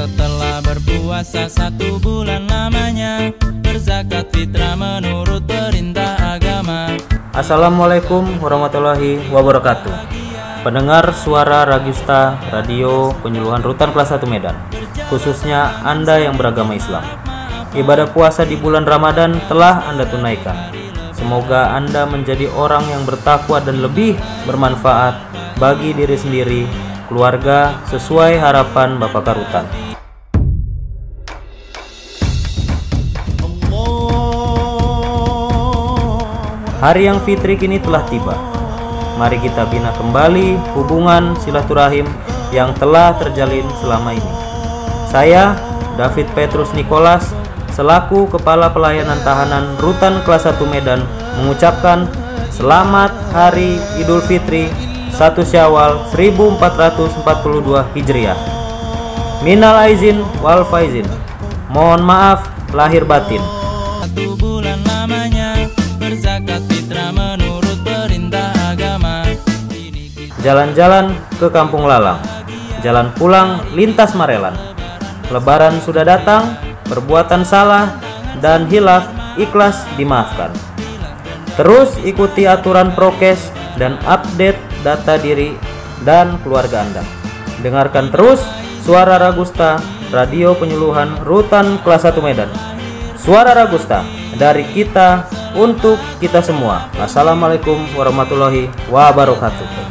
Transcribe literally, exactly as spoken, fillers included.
Setelah berpuasa satu bulan lamanya, berzakat fitrah menurut perintah agama. Assalamualaikum warahmatullahi wabarakatuh. Pendengar suara Ragusta, radio penyuluhan Rutan kelas satu Medan, khususnya Anda yang beragama Islam. Ibadah puasa di bulan Ramadan telah Anda tunaikan. Semoga Anda menjadi orang yang bertakwa dan lebih bermanfaat bagi diri sendiri, keluarga, sesuai harapan Bapak Karutan. Hari yang fitri kini telah tiba. Mari kita bina kembali hubungan silaturahim yang telah terjalin selama ini. Saya, David Petrus Nikolas, selaku Kepala Pelayanan Tahanan Rutan kelas satu Medan, mengucapkan selamat Hari Idul Fitri satu Syawal seribu empat ratus empat puluh dua Hijriah. Minal Aizin Wal Faizin. Mohon maaf lahir batin. Satu bulan lamanya berzakat fitrah menurut perintah agama. Jalan-jalan ke Kampung Lalang, jalan pulang lintas Marelan. Lebaran sudah datang, perbuatan salah dan khilaf ikhlas dimaafkan. Terus ikuti aturan prokes dan update data diri dan keluarga Anda. Dengarkan terus Suara Ragusta, radio penyuluhan Rutan kelas satu Medan. Suara Ragusta, dari kita untuk kita semua. Assalamualaikum warahmatullahi wabarakatuh.